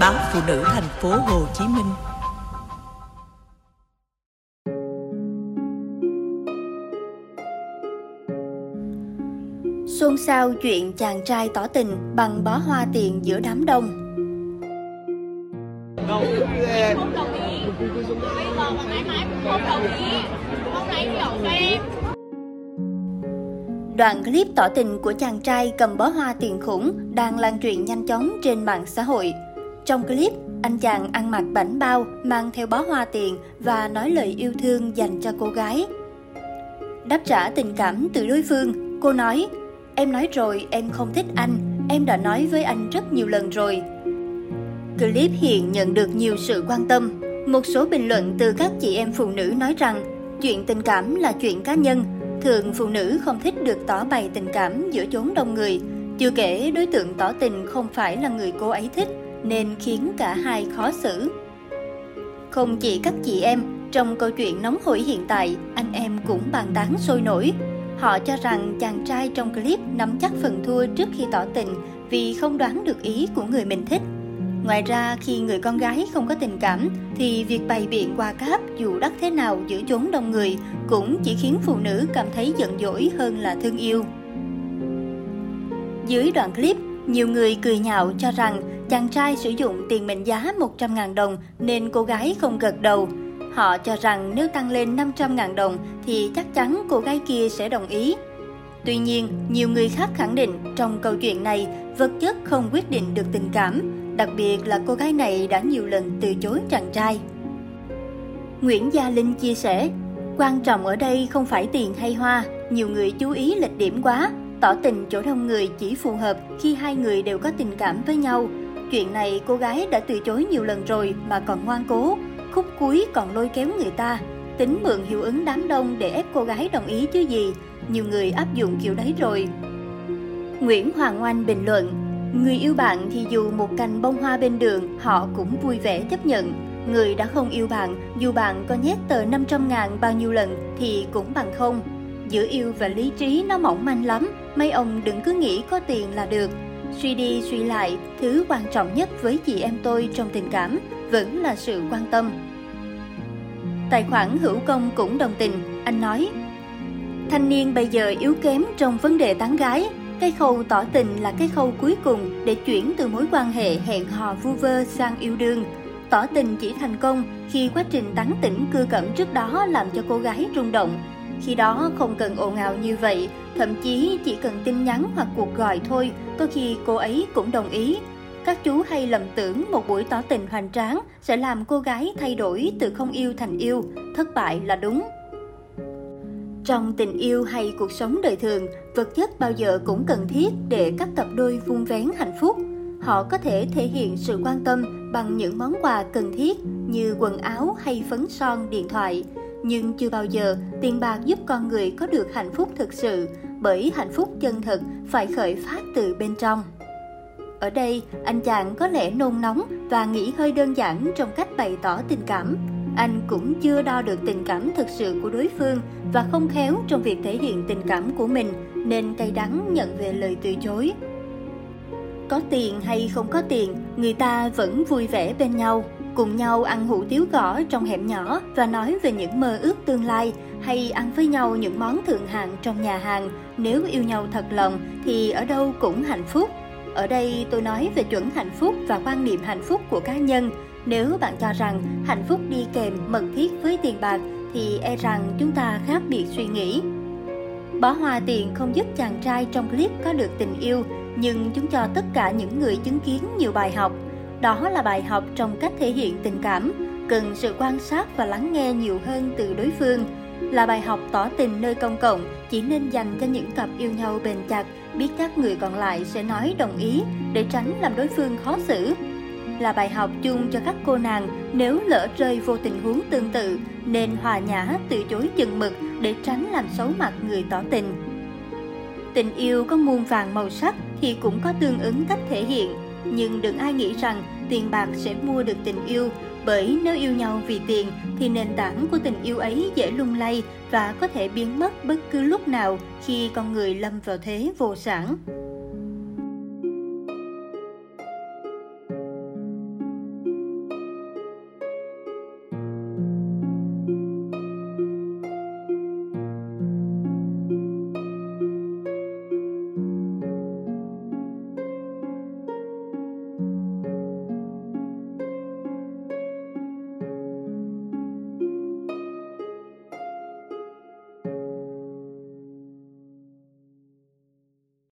Báo Phụ Nữ thành phố Hồ Chí Minh. Xôn xao chuyện chàng trai tỏ tình bằng bó hoa tiền giữa đám đông. Đoạn clip tỏ tình của chàng trai cầm bó hoa tiền khủng đang lan truyền nhanh chóng trên mạng xã hội. Trong clip, anh chàng ăn mặc bảnh bao, mang theo bó hoa tiền và nói lời yêu thương dành cho cô gái. Đáp trả tình cảm từ đối phương, cô nói: "Em nói rồi, em không thích anh, em đã nói với anh rất nhiều lần rồi." Clip hiện nhận được nhiều sự quan tâm. Một số bình luận từ các chị em phụ nữ nói rằng chuyện tình cảm là chuyện cá nhân, thường phụ nữ không thích được tỏ bày tình cảm giữa chốn đông người. Chưa kể đối tượng tỏ tình không phải là người cô ấy thích, nên khiến cả hai khó xử. Không chỉ các chị em, trong câu chuyện nóng hổi hiện tại, anh em cũng bàn tán sôi nổi. Họ cho rằng chàng trai trong clip nắm chắc phần thua trước khi tỏ tình vì không đoán được ý của người mình thích. Ngoài ra, khi người con gái không có tình cảm thì việc bày biện qua cáp dù đắt thế nào giữa chốn đông người cũng chỉ khiến phụ nữ cảm thấy giận dỗi hơn là thương yêu. Dưới đoạn clip, nhiều người cười nhạo cho rằng chàng trai sử dụng tiền mệnh giá 100.000 đồng nên cô gái không gật đầu. Họ cho rằng nếu tăng lên 500.000 đồng thì chắc chắn cô gái kia sẽ đồng ý. Tuy nhiên, nhiều người khác khẳng định trong câu chuyện này, vật chất không quyết định được tình cảm. Đặc biệt là cô gái này đã nhiều lần từ chối chàng trai. Nguyễn Gia Linh chia sẻ, quan trọng ở đây không phải tiền hay hoa, nhiều người chú ý lịch điểm quá, tỏ tình chỗ đông người chỉ phù hợp khi hai người đều có tình cảm với nhau. Chuyện này cô gái đã từ chối nhiều lần rồi mà còn ngoan cố, khúc cuối còn lôi kéo người ta, tính mượn hiệu ứng đám đông để ép cô gái đồng ý chứ gì, nhiều người áp dụng kiểu đấy rồi. Nguyễn Hoàng Oanh bình luận, người yêu bạn thì dù một cành bông hoa bên đường họ cũng vui vẻ chấp nhận. Người đã không yêu bạn, dù bạn có nhét tờ 500.000 bao nhiêu lần thì cũng bằng không. Giữa yêu và lý trí nó mỏng manh lắm, mấy ông đừng cứ nghĩ có tiền là được. Suy đi suy lại, thứ quan trọng nhất với chị em tôi trong tình cảm vẫn là sự quan tâm. Tài khoản Hữu Công cũng đồng tình, anh nói, thanh niên bây giờ yếu kém trong vấn đề tán gái. Cái khâu tỏ tình là cái khâu cuối cùng để chuyển từ mối quan hệ hẹn hò vu vơ sang yêu đương. Tỏ tình chỉ thành công khi quá trình tán tỉnh cưa cẩm trước đó làm cho cô gái rung động. Khi đó không cần ồn ào như vậy, thậm chí chỉ cần tin nhắn hoặc cuộc gọi thôi, có khi cô ấy cũng đồng ý. Các chú hay lầm tưởng một buổi tỏ tình hoành tráng sẽ làm cô gái thay đổi từ không yêu thành yêu, thất bại là đúng. Trong tình yêu hay cuộc sống đời thường, vật chất bao giờ cũng cần thiết để các cặp đôi vun vén hạnh phúc. Họ có thể thể hiện sự quan tâm bằng những món quà cần thiết như quần áo hay phấn son, điện thoại. Nhưng chưa bao giờ tiền bạc giúp con người có được hạnh phúc thực sự, bởi hạnh phúc chân thật phải khởi phát từ bên trong. Ở đây, anh chàng có lẽ nôn nóng và nghĩ hơi đơn giản trong cách bày tỏ tình cảm. Anh cũng chưa đo được tình cảm thực sự của đối phương và không khéo trong việc thể hiện tình cảm của mình, nên cay đắng nhận về lời từ chối. Có tiền hay không có tiền, người ta vẫn vui vẻ bên nhau, cùng nhau ăn hủ tiếu gõ trong hẻm nhỏ và nói về những mơ ước tương lai, hay ăn với nhau những món thượng hạng trong nhà hàng. Nếu yêu nhau thật lòng thì ở đâu cũng hạnh phúc. Ở đây tôi nói về chuẩn hạnh phúc và quan niệm hạnh phúc của cá nhân. Nếu bạn cho rằng hạnh phúc đi kèm mật thiết với tiền bạc thì e rằng chúng ta khác biệt suy nghĩ. Bỏ hoa tiền không giúp chàng trai trong clip có được tình yêu, nhưng chúng cho tất cả những người chứng kiến nhiều bài học. Đó là bài học trong cách thể hiện tình cảm, cần sự quan sát và lắng nghe nhiều hơn từ đối phương. Là bài học tỏ tình nơi công cộng chỉ nên dành cho những cặp yêu nhau bền chặt, biết chắc người còn lại sẽ nói đồng ý để tránh làm đối phương khó xử. Là bài học chung cho các cô nàng nếu lỡ rơi vô tình huống tương tự nên hòa nhã từ chối chừng mực để tránh làm xấu mặt người tỏ tình. Tình yêu có muôn vàn màu sắc thì cũng có tương ứng cách thể hiện, nhưng đừng ai nghĩ rằng tiền bạc sẽ mua được tình yêu, bởi nếu yêu nhau vì tiền thì nền tảng của tình yêu ấy dễ lung lay và có thể biến mất bất cứ lúc nào khi con người lâm vào thế vô sản.